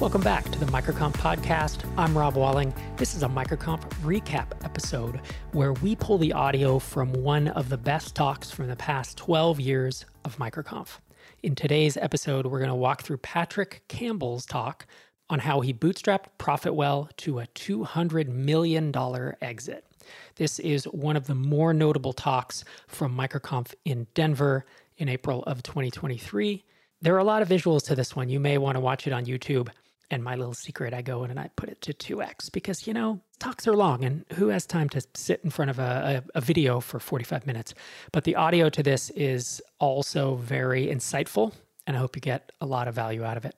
Welcome back to the MicroConf podcast. I'm Rob Walling. This is a MicroConf recap episode where we pull the audio from one of the best talks from the past 12 years of MicroConf. In today's episode, we're going to walk through Patrick Campbell's talk on how he bootstrapped ProfitWell to a $200 million exit. This is one of the more notable talks from MicroConf in Denver in April of 2023. There are a lot of visuals to this one. You may want to watch it on YouTube. And my little secret, I go in and I put it to 2x because, you know, talks are long and who has time to sit in front of a video for 45 minutes? But the audio to this is also very insightful, and I hope you get a lot of value out of it.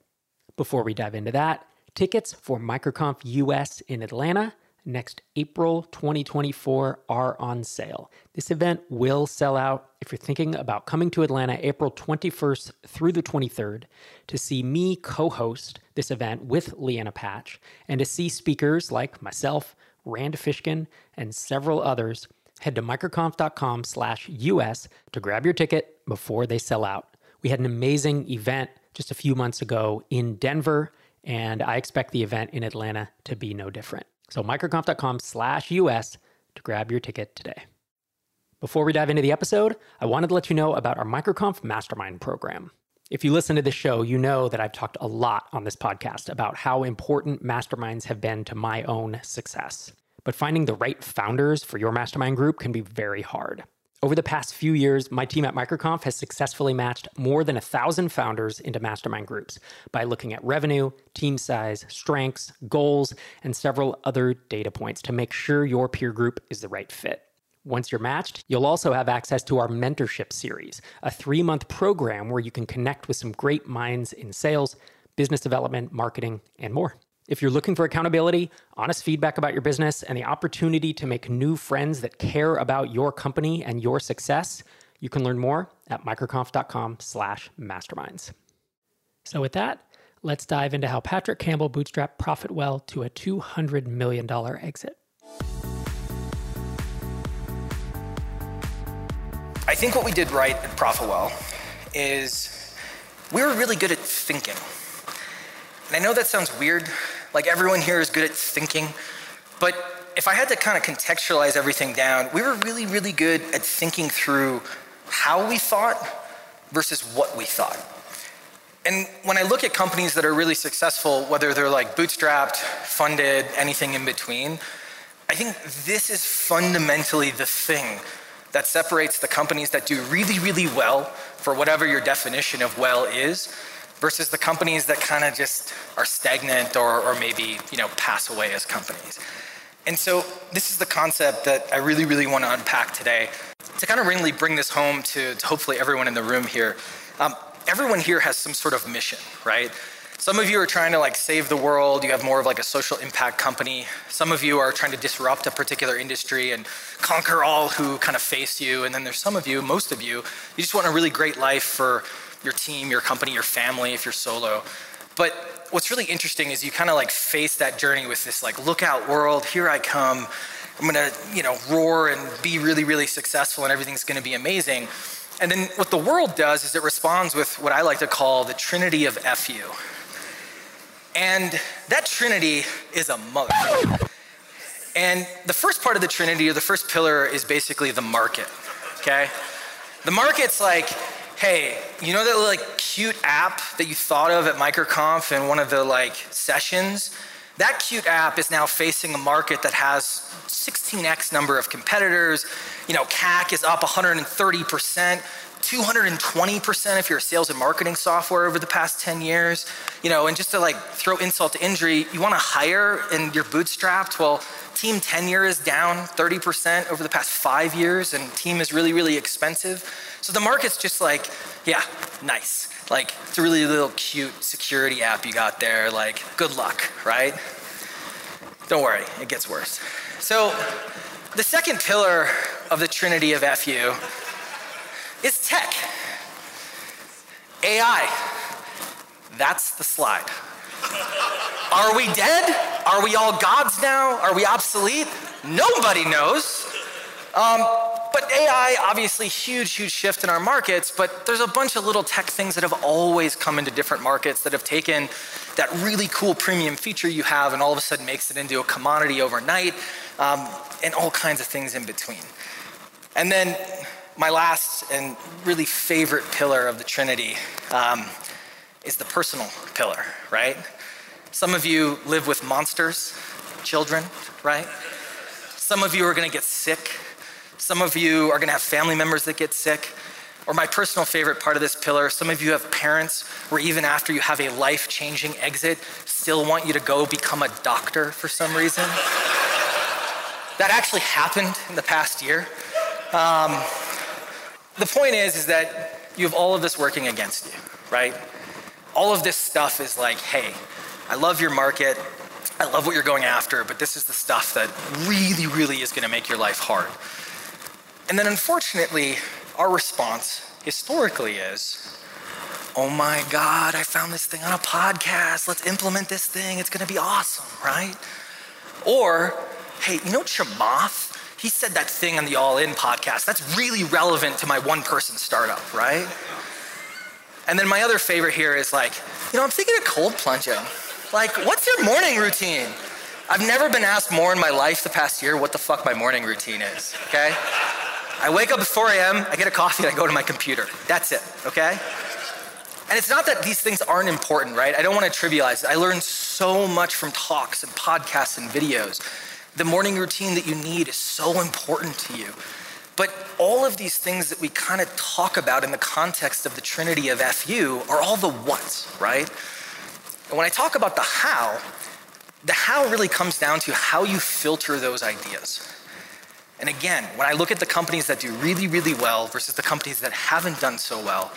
Before we dive into that, tickets for MicroConf US in Atlanta next April 2024 are on sale. This event will sell out. If you're thinking about coming to Atlanta April 21st through the 23rd to see me co-host this event with Leanna Patch and to see speakers like myself, Rand Fishkin, and several others, head to microconf.com/US to grab your ticket before they sell out. We had an amazing event just a few months ago in Denver, and I expect the event in Atlanta to be no different. So microconf.com/US to grab your ticket today. Before we dive into the episode, I wanted to let you know about our MicroConf Mastermind program. If you listen to this show, you know that I've talked a lot on this podcast about how important masterminds have been to my own success. But finding the right founders for your mastermind group can be very hard. Over the past few years, my team at MicroConf has successfully matched more than 1,000 founders into mastermind groups by looking at revenue, team size, strengths, goals, and several other data points to make sure your peer group is the right fit. Once you're matched, you'll also have access to our mentorship series, a 3-month program where you can connect with some great minds in sales, business development, marketing, and more. If you're looking for accountability, honest feedback about your business, and the opportunity to make new friends that care about your company and your success, you can learn more at microconf.com/masterminds. So with that, let's dive into how Patrick Campbell bootstrapped ProfitWell to a $200 million exit. I think what we did right at ProfitWell is we were really good at thinking. And I know that sounds weird, like everyone here is good at thinking, but if I had to kind of contextualize everything down, we were really, really good at thinking through how we thought versus what we thought. And when I look at companies that are really successful, whether they're like bootstrapped, funded, anything in between, I think this is fundamentally the thing that separates the companies that do really, really well, for whatever your definition of well is, versus the companies that kind of just are stagnant or maybe, you know, pass away as companies. And so this is the concept that I really, really want to unpack today to kind of really bring this home to hopefully everyone in the room here. Everyone here has some sort of mission, right? Some of you are trying to like save the world. You have more of like a social impact company. Some of you are trying to disrupt a particular industry and conquer all who kind of face you. And then there's some of you, most of you, you just want a really great life for your team, your company, your family, if you're solo. But what's really interesting is you kind of like face that journey with this like, look out world, here I come. I'm gonna, you know, roar and be really, really successful and everything's gonna be amazing. And then what the world does is it responds with what I like to call the trinity of F you. And that trinity is a mother. And the first part of the trinity, or the first pillar, is basically the market, okay? The market's like, hey, you know that like cute app that you thought of at MicroConf in one of the like sessions? That cute app is now facing a market that has 16x number of competitors. You know, CAC is up 130%. 220% if you're a sales and marketing software over the past 10 years, you know, and just to like throw insult to injury, you want to hire and you're bootstrapped. Well, team tenure is down 30% over the past 5 years and team is really, really expensive. So the market's just like, yeah, nice. Like it's a really little cute security app you got there. Like good luck, right? Don't worry, it gets worse. So the second pillar of the trinity of FU is tech. AI. That's the slide. Are we dead? Are we all gods now? Are we obsolete? Nobody knows. But AI, obviously, huge, huge shift in our markets, but there's a bunch of little tech things that have always come into different markets that have taken that really cool premium feature you have and all of a sudden makes it into a commodity overnight, and all kinds of things in between. And then my last and really favorite pillar of the Trinity is the personal pillar, right? Some of you live with monsters, children, right? Some of you are gonna get sick. Some of you are gonna have family members that get sick. Or my personal favorite part of this pillar, some of you have parents where even after you have a life-changing exit, still want you to go become a doctor for some reason. That actually happened in the past year. The point is that you have all of this working against you, right? All of this stuff is like, hey, I love your market, I love what you're going after, but this is the stuff that really, really is gonna make your life hard. And then unfortunately, our response historically is, oh my God, I found this thing on a podcast, let's implement this thing, it's gonna be awesome, right? Or, hey, you know Chamath? He said that thing on the All In podcast, that's really relevant to my one-person startup, right? And then my other favorite here is like, you know, I'm thinking of cold plunging. Like, what's your morning routine? I've never been asked more in my life the past year what the fuck my morning routine is, okay? I wake up at 4 a.m., I get a coffee, and I go to my computer. That's it, okay? And it's not that these things aren't important, right? I don't want to trivialize it. I learned so much from talks and podcasts and videos. The morning routine that you need is so important to you. But all of these things that we kind of talk about in the context of the Trinity of FU are all the what's, right? And when I talk about the how really comes down to how you filter those ideas. And again, when I look at the companies that do really, really well versus the companies that haven't done so well,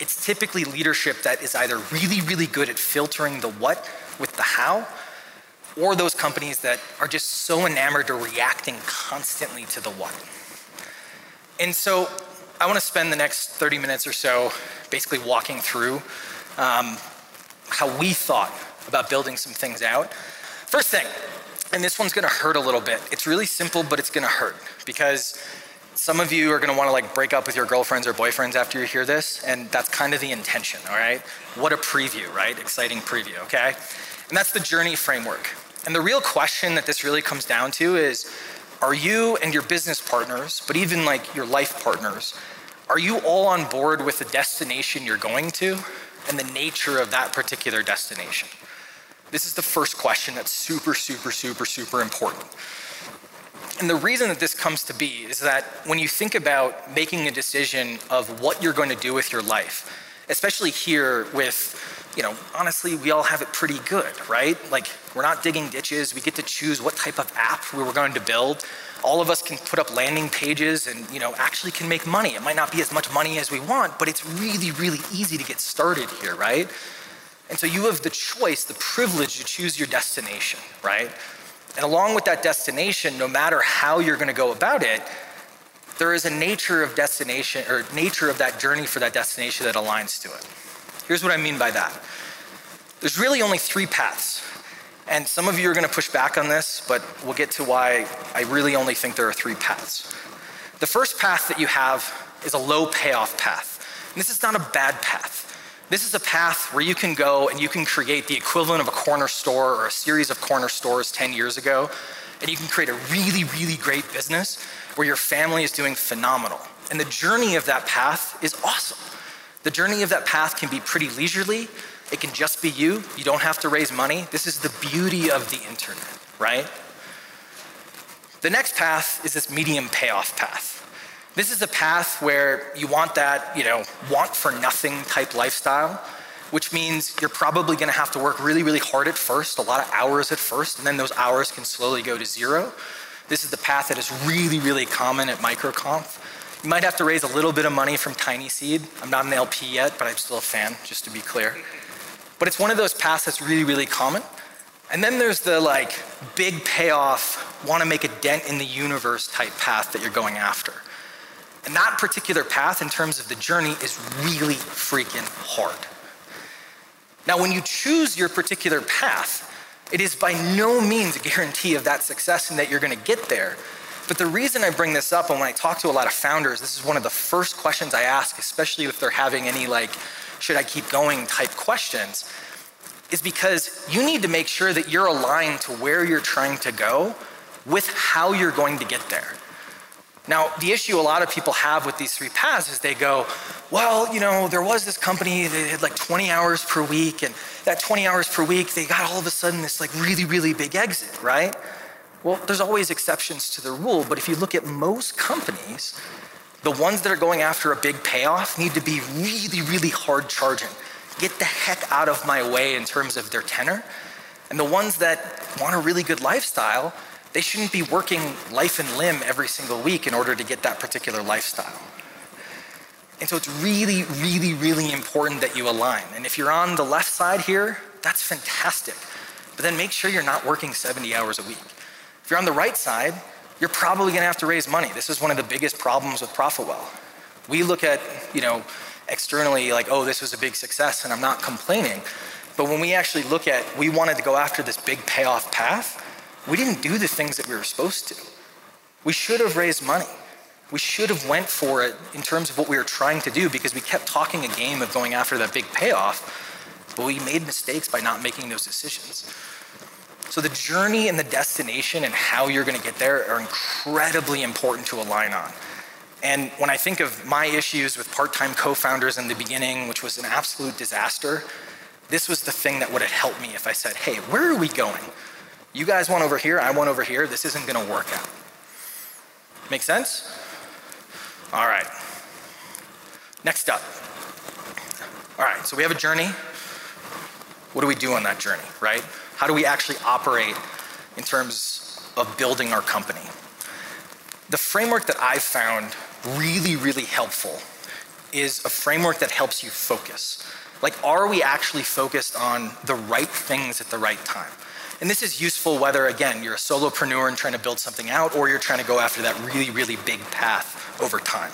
it's typically leadership that is either really, really good at filtering the what with the how, or those companies that are just so enamored to reacting constantly to the what. And so I want to spend the next 30 minutes or so basically walking through how we thought about building some things out. First thing, and this one's gonna hurt a little bit. It's really simple, but it's gonna hurt because some of you are gonna wanna like break up with your girlfriends or boyfriends after you hear this, and that's kind of the intention, all right? What a preview, right? Exciting preview, okay? And that's the journey framework. And the real question that this really comes down to is, are you and your business partners, but even like your life partners, are you all on board with the destination you're going to and the nature of that particular destination? This is the first question that's super, super, super, super important. And the reason that this comes to be is that when you think about making a decision of what you're going to do with your life, especially here with, you know, honestly, we all have it pretty good, right? Like, we're not digging ditches. We get to choose what type of app we were going to build. All of us can put up landing pages and, you know, actually can make money. It might not be as much money as we want, but it's really, really easy to get started here, right? And so you have the choice, the privilege to choose your destination, right? And along with that destination, no matter how you're gonna go about it, there is a nature of destination or nature of that journey for that destination that aligns to it. Here's what I mean by that. There's really only three paths. And some of you are gonna push back on this, but we'll get to why I really only think there are three paths. The first path that you have is a low payoff path. And this is not a bad path. This is a path where you can go and you can create the equivalent of a corner store or a series of corner stores 10 years ago, and you can create a really, really great business where your family is doing phenomenal. And the journey of that path is awesome. The journey of that path can be pretty leisurely. It can just be you. You don't have to raise money. This is the beauty of the internet, right? The next path is this medium payoff path. This is a path where you want that, you know, want for nothing type lifestyle, which means you're probably gonna have to work really, really hard at first, a lot of hours at first, and then those hours can slowly go to zero. This is the path that is really, really common at MicroConf. You might have to raise a little bit of money from TinySeed. I'm not an LP yet, but I'm still a fan, just to be clear. But it's one of those paths that's really, really common. And then there's the like big payoff, wanna make a dent in the universe type path that you're going after. And that particular path in terms of the journey is really freaking hard. Now, when you choose your particular path, it is by no means a guarantee of that success and that you're gonna get there. But the reason I bring this up, and when I talk to a lot of founders, this is one of the first questions I ask, especially if they're having any like, should I keep going type questions, is because you need to make sure that you're aligned to where you're trying to go with how you're going to get there. Now, the issue a lot of people have with these three paths is they go, well, you know, there was this company that had like 20 hours per week, and that 20 hours per week, they got all of a sudden this like really, really big exit, right? Well, there's always exceptions to the rule, but if you look at most companies, the ones that are going after a big payoff need to be really, really hard charging. Get the heck out of my way in terms of their tenor. And the ones that want a really good lifestyle, they shouldn't be working life and limb every single week in order to get that particular lifestyle. And so it's really, really, really important that you align. And if you're on the left side here, that's fantastic. But then make sure you're not working 70 hours a week. If you're on the right side, you're probably gonna have to raise money. This is one of the biggest problems with ProfitWell. We look at, you know, externally like, oh, this was a big success and I'm not complaining. But when we actually look at, we wanted to go after this big payoff path, we didn't do the things that we were supposed to. We should have raised money. We should have went for it in terms of what we were trying to do because we kept talking a game of going after that big payoff, but we made mistakes by not making those decisions. So the journey and the destination and how you're gonna get there are incredibly important to align on. And when I think of my issues with part-time co-founders in the beginning, which was an absolute disaster, this was the thing that would have helped me if I said, hey, where are we going? You guys want over here, I want over here, this isn't gonna work out. Make sense? All right, next up. All right, so we have a journey. What do we do on that journey, right? How do we actually operate in terms of building our company? The framework that I've found really, really helpful is a framework that helps you focus. Like, are we actually focused on the right things at the right time? And this is useful whether, again, you're a solopreneur and trying to build something out or you're trying to go after that really, really big path over time.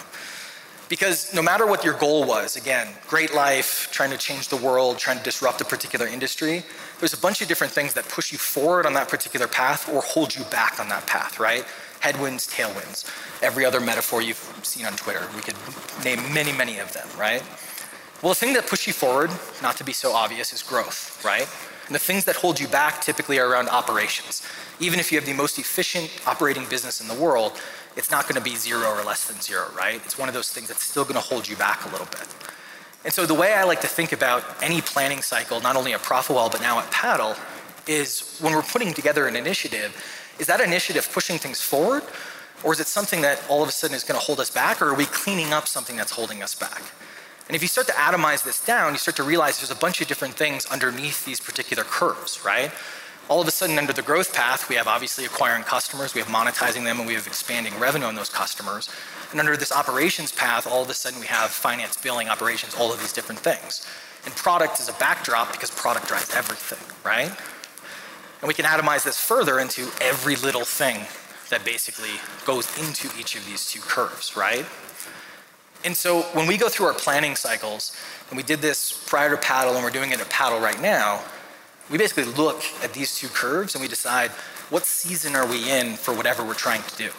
Because no matter what your goal was, again, great life, trying to change the world, trying to disrupt a particular industry, there's a bunch of different things that push you forward on that particular path or hold you back on that path, right? Headwinds, tailwinds, every other metaphor you've seen on Twitter. We could name many, many of them, right? Well, the thing that pushes you forward, not to be so obvious, is growth, right? And the things that hold you back typically are around operations. Even if you have the most efficient operating business in the world, it's not gonna be zero or less than zero, right? It's one of those things that's still gonna hold you back a little bit. And so the way I like to think about any planning cycle, not only at ProfitWell, but now at Paddle, is when we're putting together an initiative, is that initiative pushing things forward? Or is it something that all of a sudden is gonna hold us back? Or are we cleaning up something that's holding us back? And if you start to atomize this down, you start to realize there's a bunch of different things underneath these particular curves, right? All of a sudden under the growth path, we have obviously acquiring customers, we have monetizing them, and we have expanding revenue on those customers. And under this operations path, all of a sudden we have finance, billing, operations, all of these different things. And product is a backdrop because product drives everything, right? And we can atomize this further into every little thing that basically goes into each of these two curves, right? And so when we go through our planning cycles, and we did this prior to Paddle and we're doing it at Paddle right now, we basically look at these two curves and we decide what season are we in for whatever we're trying to do.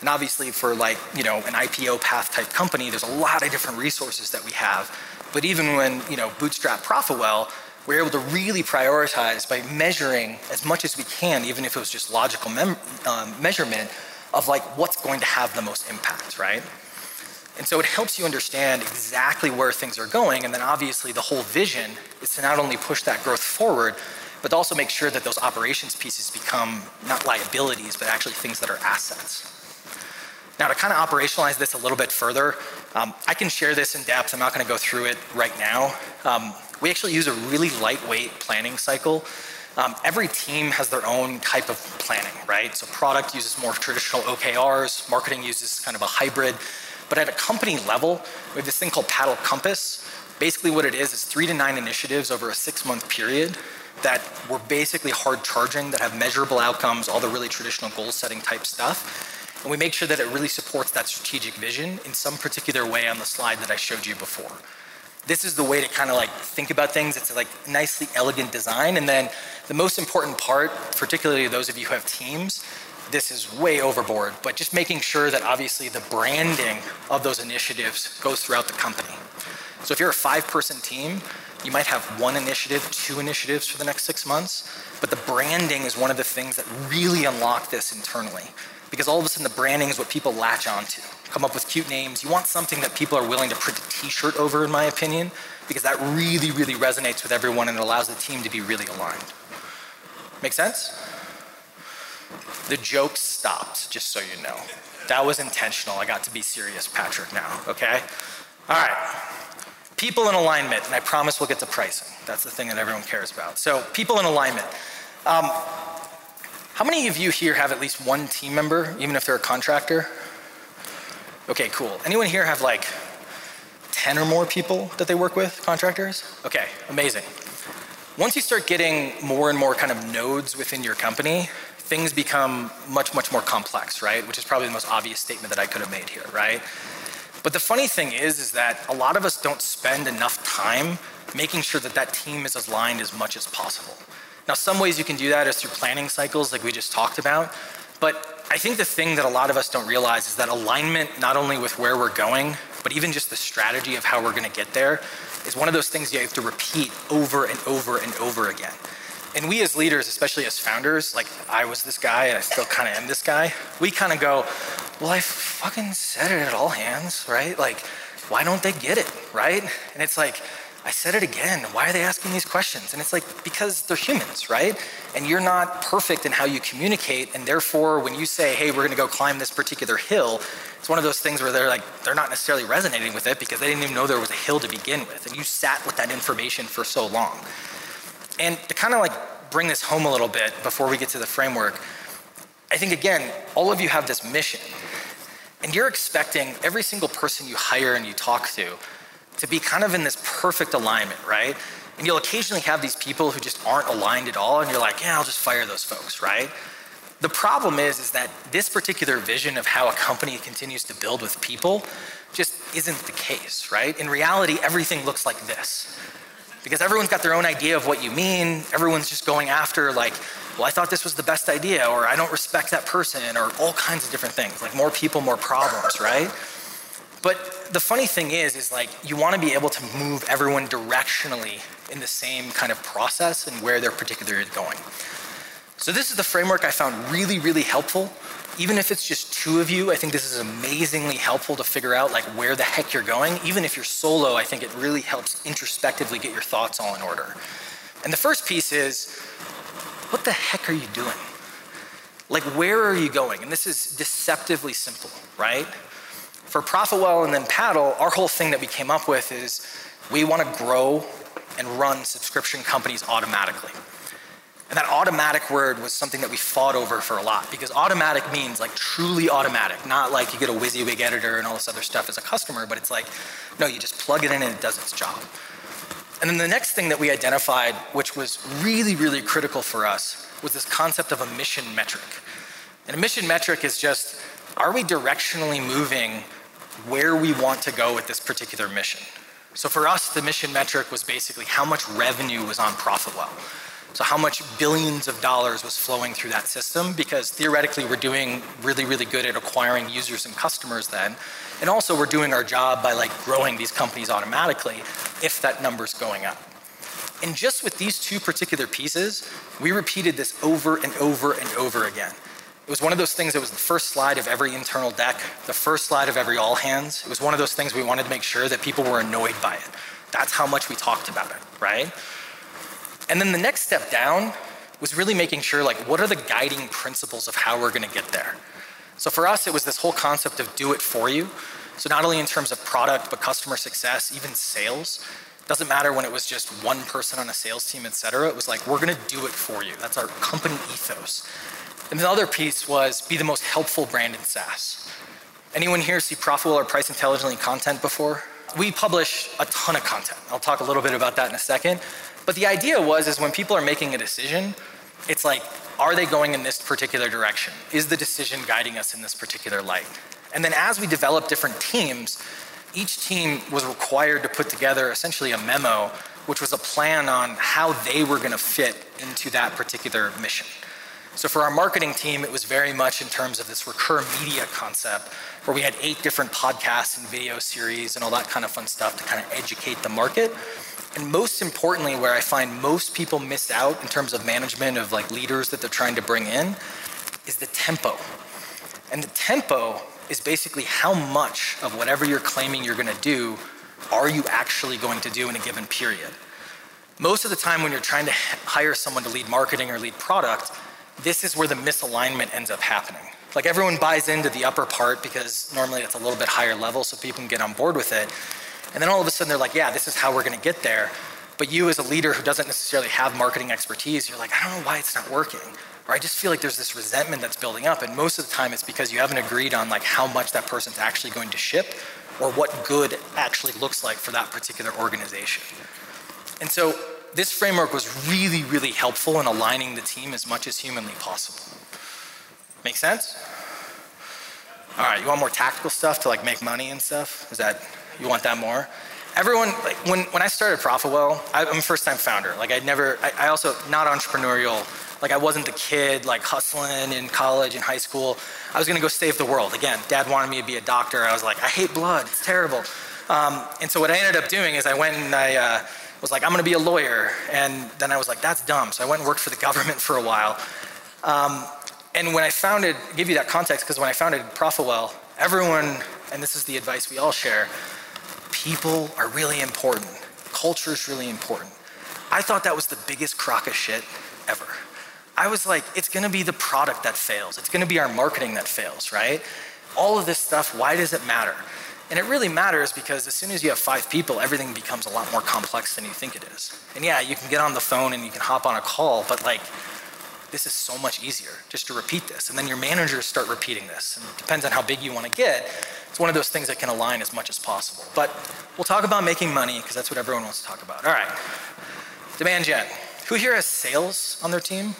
And obviously for like, you know, an IPO path type company, there's a lot of different resources that we have. But even when, you know, bootstrap ProfitWell, we're able to really prioritize by measuring as much as we can, even if it was just logical measurement of like what's going to have the most impact, right? And so it helps you understand exactly where things are going, and then obviously the whole vision is to not only push that growth forward, but also make sure that those operations pieces become not liabilities, but actually things that are assets. Now to kind of operationalize this a little bit further, I can share this in depth, I'm not gonna go through it right now. We actually use a really lightweight planning cycle. Every team has their own type of planning, right? So product uses more traditional OKRs, marketing uses kind of a hybrid, but at a company level, we have this thing called Paddle Compass. Basically what it is 3 to 9 initiatives over a 6-month period that we're basically hard charging, that have measurable outcomes, all the really traditional goal setting type stuff. And we make sure that it really supports that strategic vision in some particular way on the slide that I showed you before. This is the way to kind of like think about things. It's like nicely elegant design. And then the most important part, particularly those of you who have teams, this is way overboard, but just making sure that obviously the branding of those initiatives goes throughout the company. So if you're a 5-person team, you might have 1 initiative, 2 initiatives for the next 6 months, but the branding is one of the things that really unlock this internally, because all of a sudden the branding is what people latch onto. Come up with cute names. You want something that people are willing to print a t-shirt over, in my opinion, because that really, really resonates with everyone and it allows the team to be really aligned. Make sense? The joke stopped, just so you know. That was intentional. I got to be serious, Patrick, now, okay? All right. People in alignment, and I promise we'll get to pricing. That's the thing that everyone cares about. So people in alignment. How many of you here have at least 1 team member, even if they're a contractor? Okay, cool. Anyone here have like 10 or more people that they work with, contractors? Okay, amazing. Once you start getting more and more kind of nodes within your company, things become much, much more complex, right? Which is probably the most obvious statement that I could have made here, right? But the funny thing is that a lot of us don't spend enough time making sure that that team is aligned as much as possible. Now, some ways you can do that is through planning cycles like we just talked about, but I think the thing that a lot of us don't realize is that alignment, not only with where we're going, but even just the strategy of how we're gonna get there, is one of those things you have to repeat over and over and over again. And we as leaders, especially as founders, like I was this guy and I still kinda am this guy, we kinda go, well, I fucking said it at all hands, right? Like, why don't they get it, right? And it's like, I said it again, why are they asking these questions? And it's like, because they're humans, right? And you're not perfect in how you communicate, and therefore when you say, hey, we're gonna go climb this particular hill, it's one of those things where they're like, they're not necessarily resonating with it because they didn't even know there was a hill to begin with, and you sat with that information for so long. And to kind of like bring this home a little bit before we get to the framework, I think again, all of you have this mission, and you're expecting every single person you hire and you talk to be kind of in this perfect alignment, right? And you'll occasionally have these people who just aren't aligned at all, and you're like, yeah, I'll just fire those folks, right? The problem is that this particular vision of how a company continues to build with people just isn't the case, right? In reality, everything looks like this, because everyone's got their own idea of what you mean. Everyone's just going after like, well, I thought this was the best idea, or I don't respect that person, or all kinds of different things, like more people, more problems, right? But the funny thing is like you want to be able to move everyone directionally in the same kind of process and where they're particularly going. So this is the framework I found really, really helpful. Even if it's just 2 of you, I think this is amazingly helpful to figure out like where the heck you're going. Even if you're solo, I think it really helps introspectively get your thoughts all in order. And the first piece is, what the heck are you doing? Like, where are you going? And this is deceptively simple, right? For ProfitWell and then Paddle, our whole thing that we came up with is we want to grow and run subscription companies automatically. And that automatic word was something that we fought over for a lot, because automatic means like truly automatic, not like you get a WYSIWYG editor and all this other stuff as a customer, but it's like, no, you just plug it in and it does its job. And then the next thing that we identified, which was really, really critical for us, was this concept of a mission metric. And a mission metric is just, are we directionally moving where we want to go with this particular mission? So for us, the mission metric was basically how much revenue was on ProfitWell. So how much billions of dollars was flowing through that system, because theoretically we're doing really, really good at acquiring users and customers then. And also we're doing our job by like growing these companies automatically if that number's going up. And just with these 2 particular pieces, we repeated this over and over and over again. It was one of those things that was the first slide of every internal deck, the first slide of every all hands. It was one of those things we wanted to make sure that people were annoyed by it. That's how much we talked about it, right? And then the next step down was really making sure, like, what are the guiding principles of how we're gonna get there? So for us, it was this whole concept of do it for you. So not only in terms of product, but customer success, even sales. Doesn't matter when it was just 1 person on a sales team, et cetera. It was like, we're gonna do it for you. That's our company ethos. And the other piece was be the most helpful brand in SaaS. Anyone here see ProfitWell or Price Intelligently content before? We publish a ton of content. I'll talk a little bit about that in a second. But the idea was when people are making a decision, it's like, are they going in this particular direction? Is the decision guiding us in this particular light? And then as we developed different teams, each team was required to put together essentially a memo, which was a plan on how they were gonna fit into that particular mission. So for our marketing team, it was very much in terms of this Recur media concept where we had 8 different podcasts and video series and all that kind of fun stuff to kind of educate the market. And most importantly, where I find most people miss out in terms of management of like leaders that they're trying to bring in is the tempo. And the tempo is basically how much of whatever you're claiming you're going to do are you actually going to do in a given period. Most of the time when you're trying to hire someone to lead marketing or lead product, this is where the misalignment ends up happening. Like everyone buys into the upper part because normally it's a little bit higher level so people can get on board with it. And then all of a sudden they're like, yeah, this is how we're going to get there. But you as a leader who doesn't necessarily have marketing expertise, you're like, I don't know why it's not working. Or I just feel like there's this resentment that's building up. And most of the time it's because you haven't agreed on like how much that person's actually going to ship or what good actually looks like for that particular organization. And so this framework was really, really helpful in aligning the team as much as humanly possible. Make sense? All right, you want more tactical stuff to like make money and stuff? Is that, you want that more? Everyone, like when I started ProfitWell, I'm a first-time founder. Like I also, not entrepreneurial. Like I wasn't the kid like hustling in college and high school. I was gonna go save the world. Again, dad wanted me to be a doctor. I was like, I hate blood, it's terrible. And so what I ended up doing is I went and I was like, I'm gonna be a lawyer. And then I was like, that's dumb. So I went and worked for the government for a while. And when I founded, give you that context, because when I founded ProfitWell, everyone, and this is the advice we all share, people are really important. Culture is really important. I thought that was the biggest crock of shit ever. I was like, it's gonna be the product that fails. It's gonna be our marketing that fails, right? All of this stuff, why does it matter? And it really matters because as soon as you have 5 people, everything becomes a lot more complex than you think it is. And yeah, you can get on the phone and you can hop on a call, but like, this is so much easier just to repeat this. And then your managers start repeating this. And it depends on how big you wanna get. It's one of those things that can align as much as possible. But we'll talk about making money because that's what everyone wants to talk about. All right, demand gen. Who here has sales on their team?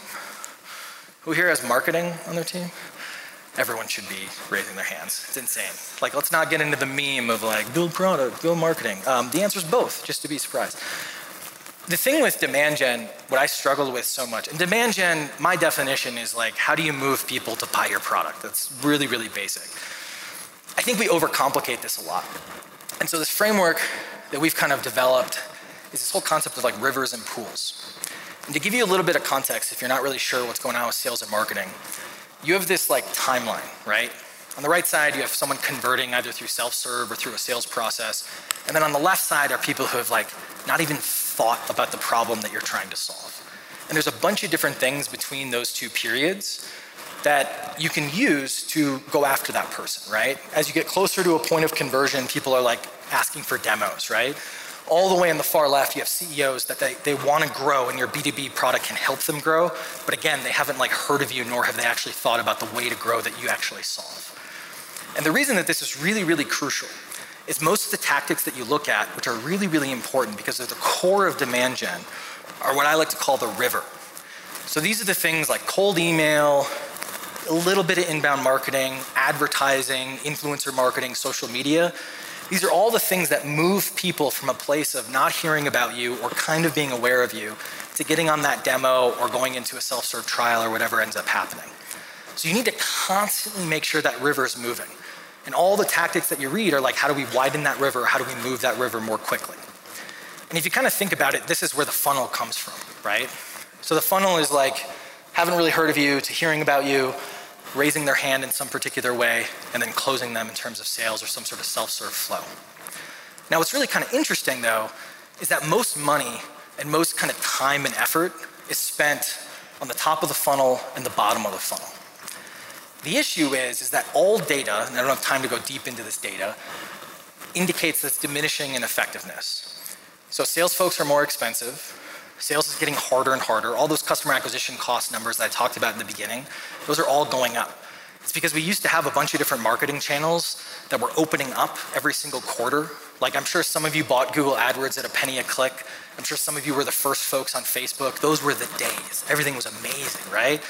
Who here has marketing on their team? Everyone should be raising their hands. It's insane. Like, let's not get into the meme of like, build product, build marketing. The answer is both, just to be surprised. The thing with demand gen, what I struggled with so much, and demand gen, my definition is like, how do you move people to buy your product? That's really, really basic. I think we overcomplicate this a lot. And so this framework that we've kind of developed is this whole concept of like rivers and pools. And to give you a little bit of context, if you're not really sure what's going on with sales and marketing, you have this like timeline, right? On the right side, you have someone converting either through self-serve or through a sales process. And then on the left side are people who have like not even thought about the problem that you're trying to solve. And there's a bunch of different things between those two periods that you can use to go after that person, right? As you get closer to a point of conversion, people are like asking for demos, right? All the way on the far left, you have CEOs that they want to grow and your B2B product can help them grow. But again, they haven't like heard of you, nor have they actually thought about the way to grow that you actually solve. And the reason that this is really, really crucial is most of the tactics that you look at, which are really, really important because they're the core of demand gen, are what I like to call the river. So these are the things like cold email, a little bit of inbound marketing, advertising, influencer marketing, social media. These are all the things that move people from a place of not hearing about you or kind of being aware of you to getting on that demo or going into a self-serve trial or whatever ends up happening. So you need to constantly make sure that river's moving. And all the tactics that you read are like, how do we widen that river? How do we move that river more quickly? And if you kind of think about it, this is where the funnel comes from, right? So the funnel is like, haven't really heard of you to hearing about you, raising their hand in some particular way, and then closing them in terms of sales or some sort of self-serve flow. Now, what's really kind of interesting, though, is that most money and most kind of time and effort is spent on the top of the funnel and the bottom of the funnel. The issue is that all data, and I don't have time to go deep into this data, indicates that's diminishing in effectiveness. So sales folks are more expensive. Sales is getting harder and harder. All those customer acquisition cost numbers that I talked about in the beginning, those are all going up. It's because we used to have a bunch of different marketing channels that were opening up every single quarter. Like I'm sure some of you bought Google AdWords at a penny a click. I'm sure some of you were the first folks on Facebook. Those were the days. Everything was amazing, right?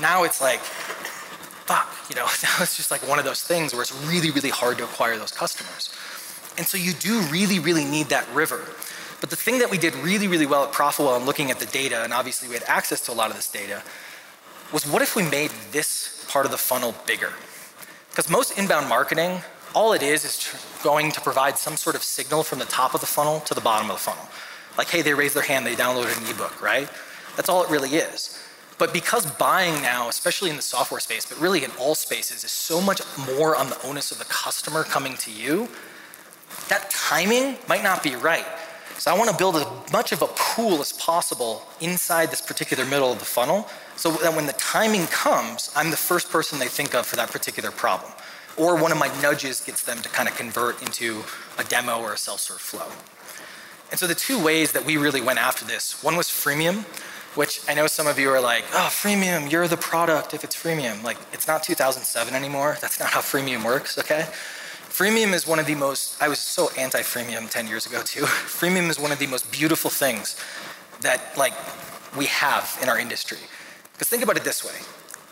Now it's like, fuck, you know, now it's just like one of those things where it's really, really hard to acquire those customers. And so you do really, really need that river. But the thing that we did really, really well at ProfitWell and looking at the data, and obviously we had access to a lot of this data, was what if we made this part of the funnel bigger? Because most inbound marketing, all it is going to provide some sort of signal from the top of the funnel to the bottom of the funnel. Like, hey, they raised their hand, they downloaded an ebook, right? That's all it really is. But because buying now, especially in the software space, but really in all spaces, is so much more on the onus of the customer coming to you, that timing might not be right. So I want to build as much of a pool as possible inside this particular middle of the funnel so that when the timing comes, I'm the first person they think of for that particular problem. Or one of my nudges gets them to kind of convert into a demo or a self-serve flow. And so the two ways that we really went after this, one was freemium, which I know some of you are like, oh, freemium, you're the product if it's freemium. Like, it's not 2007 anymore. That's not how freemium works, okay? Freemium is one of the most, I was so anti-freemium 10 years ago too. Freemium is one of the most beautiful things that like we have in our industry. Because think about it this way.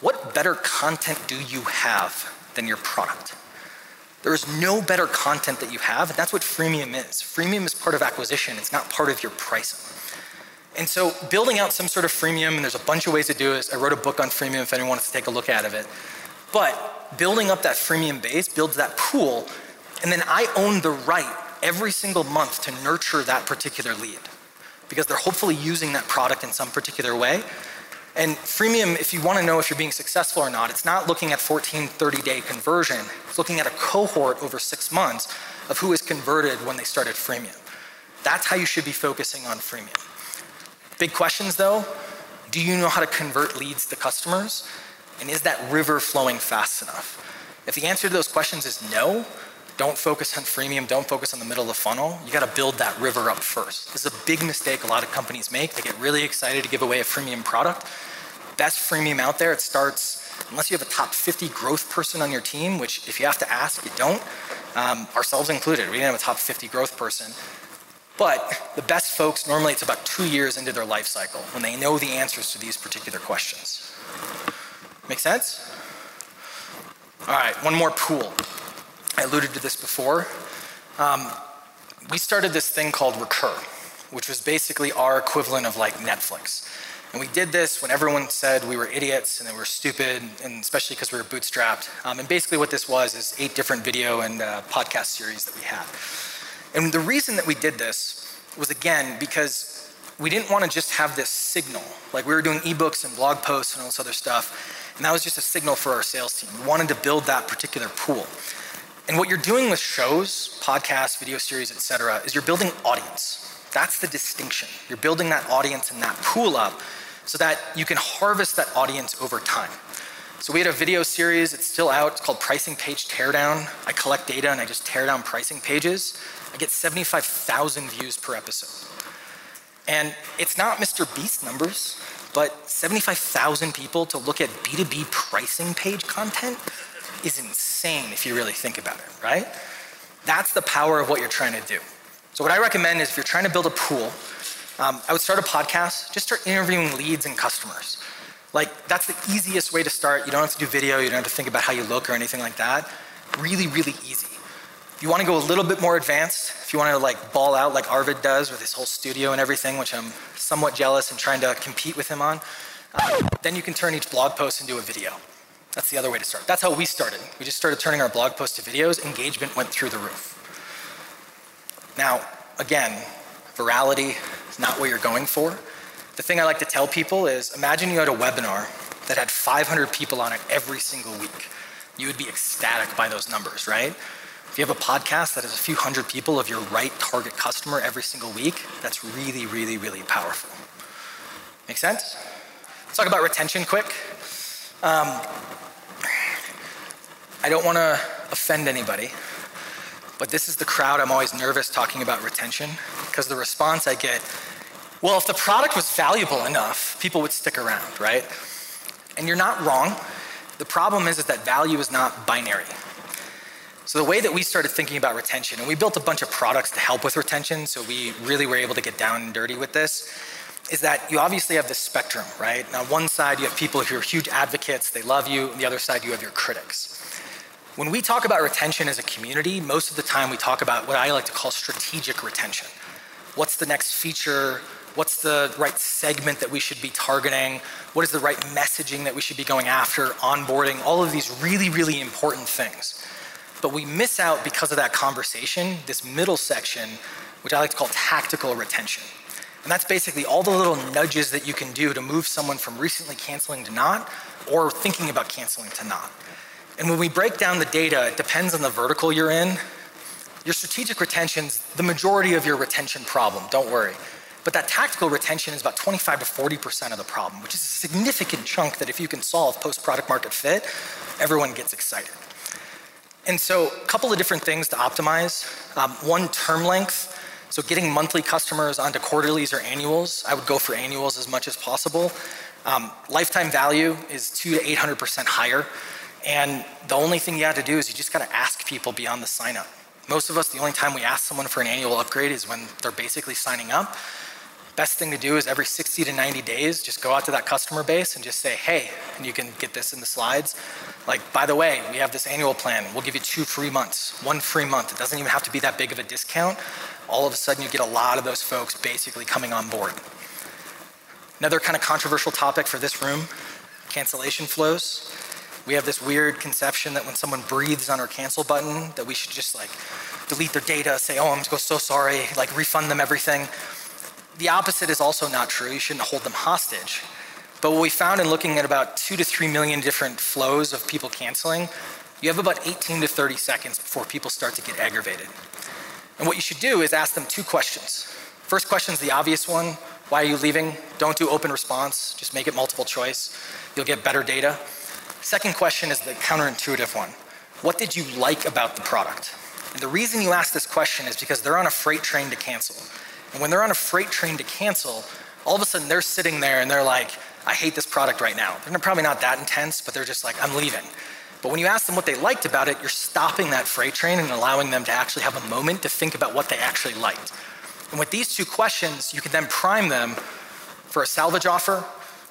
What better content do you have than your product? There is no better content that you have, and that's what freemium is. Freemium is part of acquisition. It's not part of your pricing. And so building out some sort of freemium, and there's a bunch of ways to do this. I wrote a book on freemium if anyone wants to take a look at it. But building up that freemium base builds that pool, and then I own the right every single month to nurture that particular lead because they're hopefully using that product in some particular way. And freemium, if you want to know if you're being successful or not, it's not looking at 14, 30-day conversion. It's looking at a cohort over 6 months of who is converted when they started freemium. That's how you should be focusing on freemium. Big questions, though. Do you know how to convert leads to customers? And is that river flowing fast enough? If the answer to those questions is no, don't focus on freemium, don't focus on the middle of the funnel. You gotta build that river up first. This is a big mistake a lot of companies make. They get really excited to give away a freemium product. Best freemium out there, it starts, unless you have a top 50 growth person on your team, which if you have to ask, you don't, ourselves included. We didn't have a top 50 growth person. But the best folks, normally it's about 2 years into their life cycle when they know the answers to these particular questions. Make sense? All right, one more pool. I alluded to this before. We started this thing called Recur, which was basically our equivalent of like Netflix. And we did this when everyone said we were idiots and they were stupid, and especially because we were bootstrapped. And basically what this was is 8 different video and podcast series that we had. And the reason that we did this was, again, because we didn't want to just have this signal. Like, we were doing ebooks and blog posts and all this other stuff. And that was just a signal for our sales team. We wanted to build that particular pool. And what you're doing with shows, podcasts, video series, et cetera, is you're building audience. That's the distinction. You're building that audience and that pool up so that you can harvest that audience over time. So we had a video series, it's still out, it's called Pricing Page Teardown. I collect data and I just tear down pricing pages. I get 75,000 views per episode. And it's not Mr. Beast numbers, but 75,000 people to look at B2B pricing page content is insane if you really think about it, right? That's the power of what you're trying to do. So what I recommend is if you're trying to build a pool, I would start a podcast, just start interviewing leads and customers. Like, that's the easiest way to start. You don't have to do video, you don't have to think about how you look or anything like that. Really, really easy. If you want to go a little bit more advanced, if you want to like ball out like Arvid does with his whole studio and everything, which I'm somewhat jealous and trying to compete with him on, then you can turn each blog post into a video. That's the other way to start. That's how we started. We just started turning our blog posts to videos. Engagement went through the roof. Now, again, virality is not what you're going for. The thing I like to tell people is, imagine you had a webinar that had 500 people on it every single week. You would be ecstatic by those numbers, right? If you have a podcast that has a few hundred people of your right target customer every single week, that's really, really, really powerful. Make sense? Let's talk about retention quick. I don't want to offend anybody, but this is the crowd I'm always nervous talking about retention, because the response I get, well, if the product was valuable enough, people would stick around, right? And you're not wrong. The problem is that value is not binary. So the way that we started thinking about retention, and we built a bunch of products to help with retention, so we really were able to get down and dirty with this, is that you obviously have this spectrum, right? And on one side, you have people who are huge advocates, they love you. On the other side, you have your critics. When we talk about retention as a community, most of the time we talk about what I like to call strategic retention. What's the next feature? What's the right segment that we should be targeting? What is the right messaging that we should be going after? Onboarding, all of these really, really important things. But we miss out because of that conversation, this middle section, which I like to call tactical retention. And that's basically all the little nudges that you can do to move someone from recently canceling to not, or thinking about canceling to not. And when we break down the data, it depends on the vertical you're in. Your strategic retention's the majority of your retention problem, don't worry. But that tactical retention is about 25 to 40% of the problem, which is a significant chunk that if you can solve post-product market fit, everyone gets excited. And so a couple of different things to optimize. One, term length. So getting monthly customers onto quarterlies or annuals. I would go for annuals as much as possible. Lifetime value is 200 to 800% higher. And the only thing you have to do is you just got to ask people beyond the sign up. Most of us, the only time we ask someone for an annual upgrade is when they're basically signing up. Best thing to do is every 60 to 90 days, just go out to that customer base and just say, hey, and you can get this in the slides. Like, by the way, we have this annual plan. We'll give you 2 free months, 1 free month. It doesn't even have to be that big of a discount. All of a sudden, you get a lot of those folks basically coming on board. Another kind of controversial topic for this room, cancellation flows. We have this weird conception that when someone breathes on our cancel button, that we should just like delete their data, say, oh, I'm so sorry, like refund them everything. The opposite is also not true. You shouldn't hold them hostage. But what we found in looking at about 2 to 3 million different flows of people canceling, you have about 18 to 30 seconds before people start to get aggravated. And what you should do is ask them 2 questions. First question is the obvious one. Why are you leaving? Don't do open response. Just make it multiple choice. You'll get better data. Second question is the counterintuitive one. What did you like about the product? And the reason you ask this question is because they're on a freight train to cancel. And when they're on a freight train to cancel, all of a sudden they're sitting there and they're like, I hate this product right now. They're probably not that intense, but they're just like, I'm leaving. But when you ask them what they liked about it, you're stopping that freight train and allowing them to actually have a moment to think about what they actually liked. And with these 2 questions, you can then prime them for a salvage offer,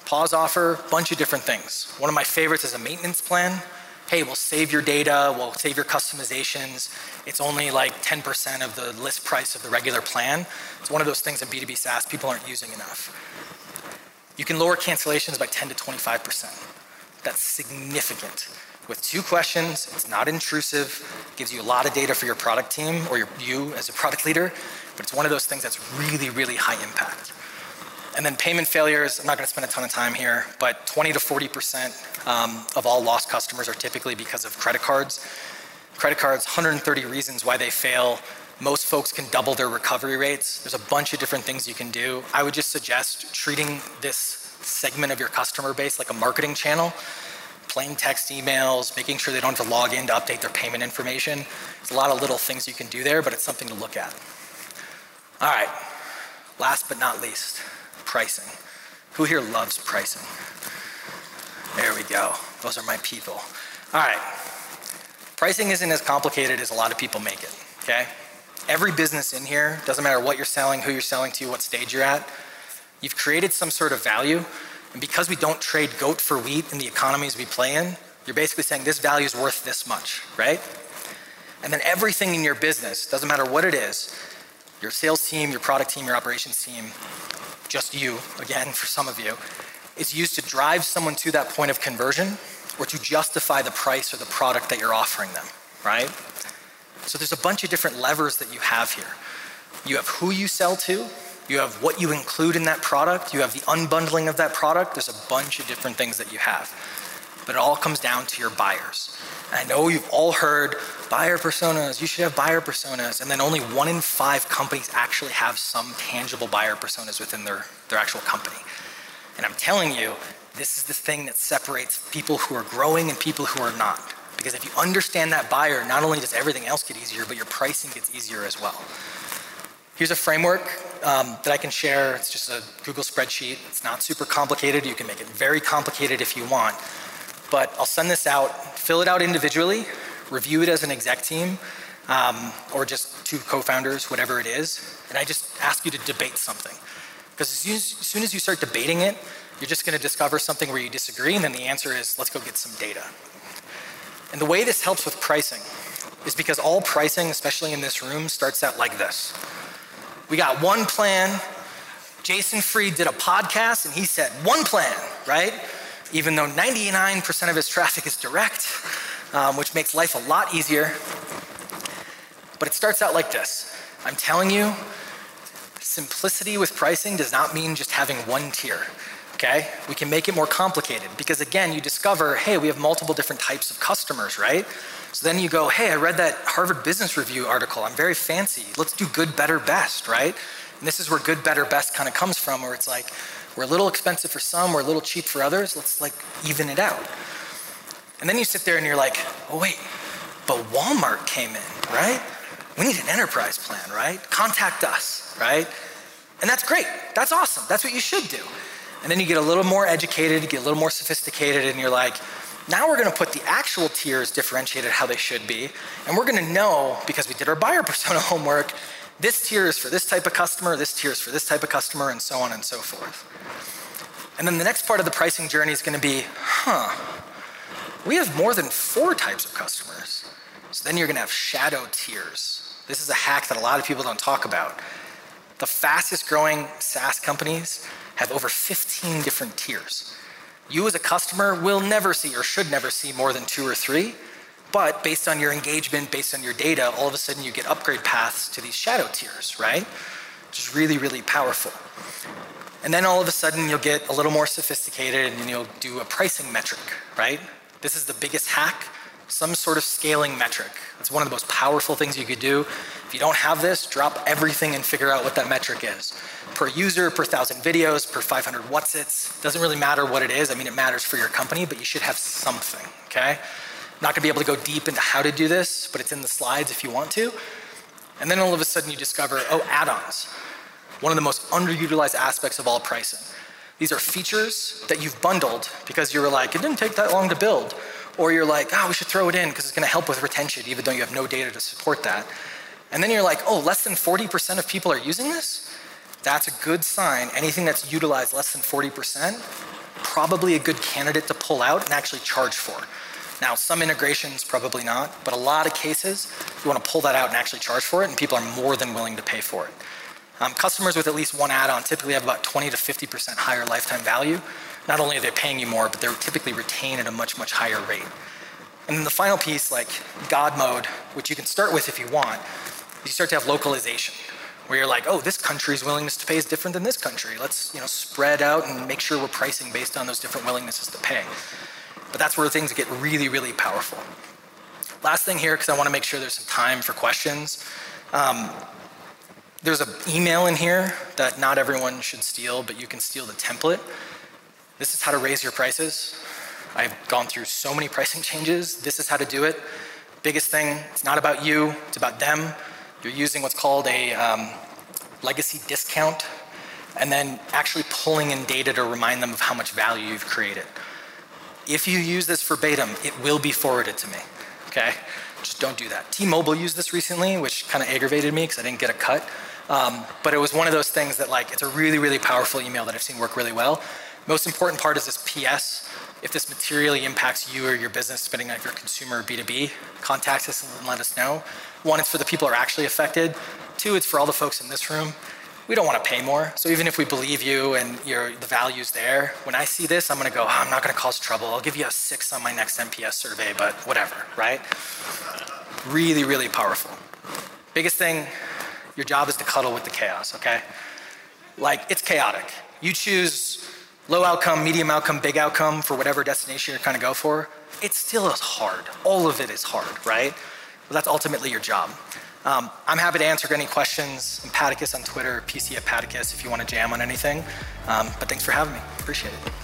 pause offer, a bunch of different things. One of my favorites is a maintenance plan. Hey, we'll save your data, we'll save your customizations. It's only like 10% of the list price of the regular plan. It's one of those things in B2B SaaS people aren't using enough. You can lower cancellations by 10 to 25%. That's significant. With 2 questions, it's not intrusive, it gives you a lot of data for your product team or you as a product leader, but it's one of those things that's really, really high impact. And then payment failures, I'm not gonna spend a ton of time here, but 20 to 40% of all lost customers are typically because of credit cards. Credit cards, 130 reasons why they fail. Most folks can double their recovery rates. There's a bunch of different things you can do. I would just suggest treating this segment of your customer base like a marketing channel, plain text emails, making sure they don't have to log in to update their payment information. There's a lot of little things you can do there, but it's something to look at. All right, last but not least. Pricing. Who here loves pricing? There we go. Those are my people. All right. Pricing isn't as complicated as a lot of people make it, okay? Every business in here, doesn't matter what you're selling, who you're selling to, what stage you're at, you've created some sort of value. And because we don't trade goat for wheat in the economies we play in, you're basically saying this value is worth this much, right? And then everything in your business, doesn't matter what it is, your sales team, your product team, your operations team, just you, again, for some of you, is used to drive someone to that point of conversion or to justify the price or the product that you're offering them, right? So there's a bunch of different levers that you have here. You have who you sell to, you have what you include in that product, you have the unbundling of that product, there's a bunch of different things that you have. But it all comes down to your buyers. And I know you've all heard buyer personas, you should have buyer personas, and then only 1 in 5 companies actually have some tangible buyer personas within their actual company. And I'm telling you, this is the thing that separates people who are growing and people who are not. Because if you understand that buyer, not only does everything else get easier, but your pricing gets easier as well. Here's a framework that I can share. It's just a Google spreadsheet. It's not super complicated. You can make it very complicated if you want. But I'll send this out, fill it out individually, review it as an exec team, or just 2 co-founders, whatever it is, and I just ask you to debate something. Because as soon as you start debating it, you're just gonna discover something where you disagree, and then the answer is, let's go get some data. And the way this helps with pricing is because all pricing, especially in this room, starts out like this. We got 1 plan, Jason Fried did a podcast and he said, one plan, right? Even though 99% of his traffic is direct, which makes life a lot easier. But it starts out like this. I'm telling you, simplicity with pricing does not mean just having one tier, okay? We can make it more complicated because again, you discover, hey, we have multiple different types of customers, right? So then you go, hey, I read that Harvard Business Review article. I'm very fancy. Let's do good, better, best, right? And this is where good, better, best kind of comes from, where it's like, we're a little expensive for some, we're a little cheap for others. Let's like even it out. And then you sit there and you're like, oh wait, but Walmart came in, right? We need an enterprise plan, right? Contact us, right? And that's great. That's awesome. That's what you should do. And then you get a little more educated, you get a little more sophisticated, and you're like, now we're going to put the actual tiers differentiated how they should be. And we're going to know, because we did our buyer persona homework, this tier is for this type of customer, this tier is for this type of customer, and so on and so forth. And then the next part of the pricing journey is going to be, we have more than 4 types of customers. So then you're going to have shadow tiers. This is a hack that a lot of people don't talk about. The fastest growing SaaS companies have over 15 different tiers. You as a customer will never see or should never see more than 2 or 3, but based on your engagement, based on your data, all of a sudden you get upgrade paths to these shadow tiers, right? Which is really, really powerful. And then all of a sudden you'll get a little more sophisticated and you'll do a pricing metric, right? This is the biggest hack. Some sort of scaling metric. It's one of the most powerful things you could do. If you don't have this, drop everything and figure out what that metric is. Per user, per 1,000 videos, per 500 whatsits. Doesn't really matter what it is. I mean, it matters for your company, but you should have something, okay? Not gonna be able to go deep into how to do this, but it's in the slides if you want to. And then all of a sudden you discover, oh, add-ons. One of the most underutilized aspects of all pricing. These are features that you've bundled because you were like, it didn't take that long to build. Or you're like, oh, we should throw it in because it's going to help with retention, even though you have no data to support that. And then you're like, oh, less than 40% of people are using this? That's a good sign. Anything that's utilized less than 40%, probably a good candidate to pull out and actually charge for. Now, some integrations, probably not, but a lot of cases, you want to pull that out and actually charge for it, and people are more than willing to pay for it. Customers with at least one add-on typically have about 20 to 50% higher lifetime value. Not only are they paying you more, but they're typically retained at a much, much higher rate. And then the final piece, like God mode, which you can start with if you want, you start to have localization, where you're like, oh, this country's willingness to pay is different than this country. Let's, spread out and make sure we're pricing based on those different willingnesses to pay. But that's where things get really, really powerful. Last thing here, because I want to make sure there's some time for questions. There's an email in here that not everyone should steal, but you can steal the template. This is how to raise your prices. I've gone through so many pricing changes. This is how to do it. Biggest thing, it's not about you, it's about them. You're using what's called a legacy discount and then actually pulling in data to remind them of how much value you've created. If you use this verbatim, it will be forwarded to me, okay? Just don't do that. T-Mobile used this recently, which kind of aggravated me because I didn't get a cut. But it was one of those things that like, it's a really, really powerful email that I've seen work really well. Most important part is this PS. If this materially impacts you or your business, depending on if you're consumer or B2B, contact us and let us know. 1, it's for the people who are actually affected. 2, it's for all the folks in this room. We don't want to pay more. So even if we believe you and the value's there, when I see this, I'm going to go, I'm not going to cause trouble. I'll give you a 6 on my next NPS survey, but whatever, right? Really, really powerful. Biggest thing, your job is to cuddle with the chaos, okay? Like, it's chaotic. You choose low outcome, medium outcome, big outcome for whatever destination you're trying to go for. It still is hard. All of it is hard, right? Well, that's ultimately your job. I'm happy to answer any questions. I'm Patticus on Twitter, PC at Patticus if you want to jam on anything. But thanks for having me. Appreciate it.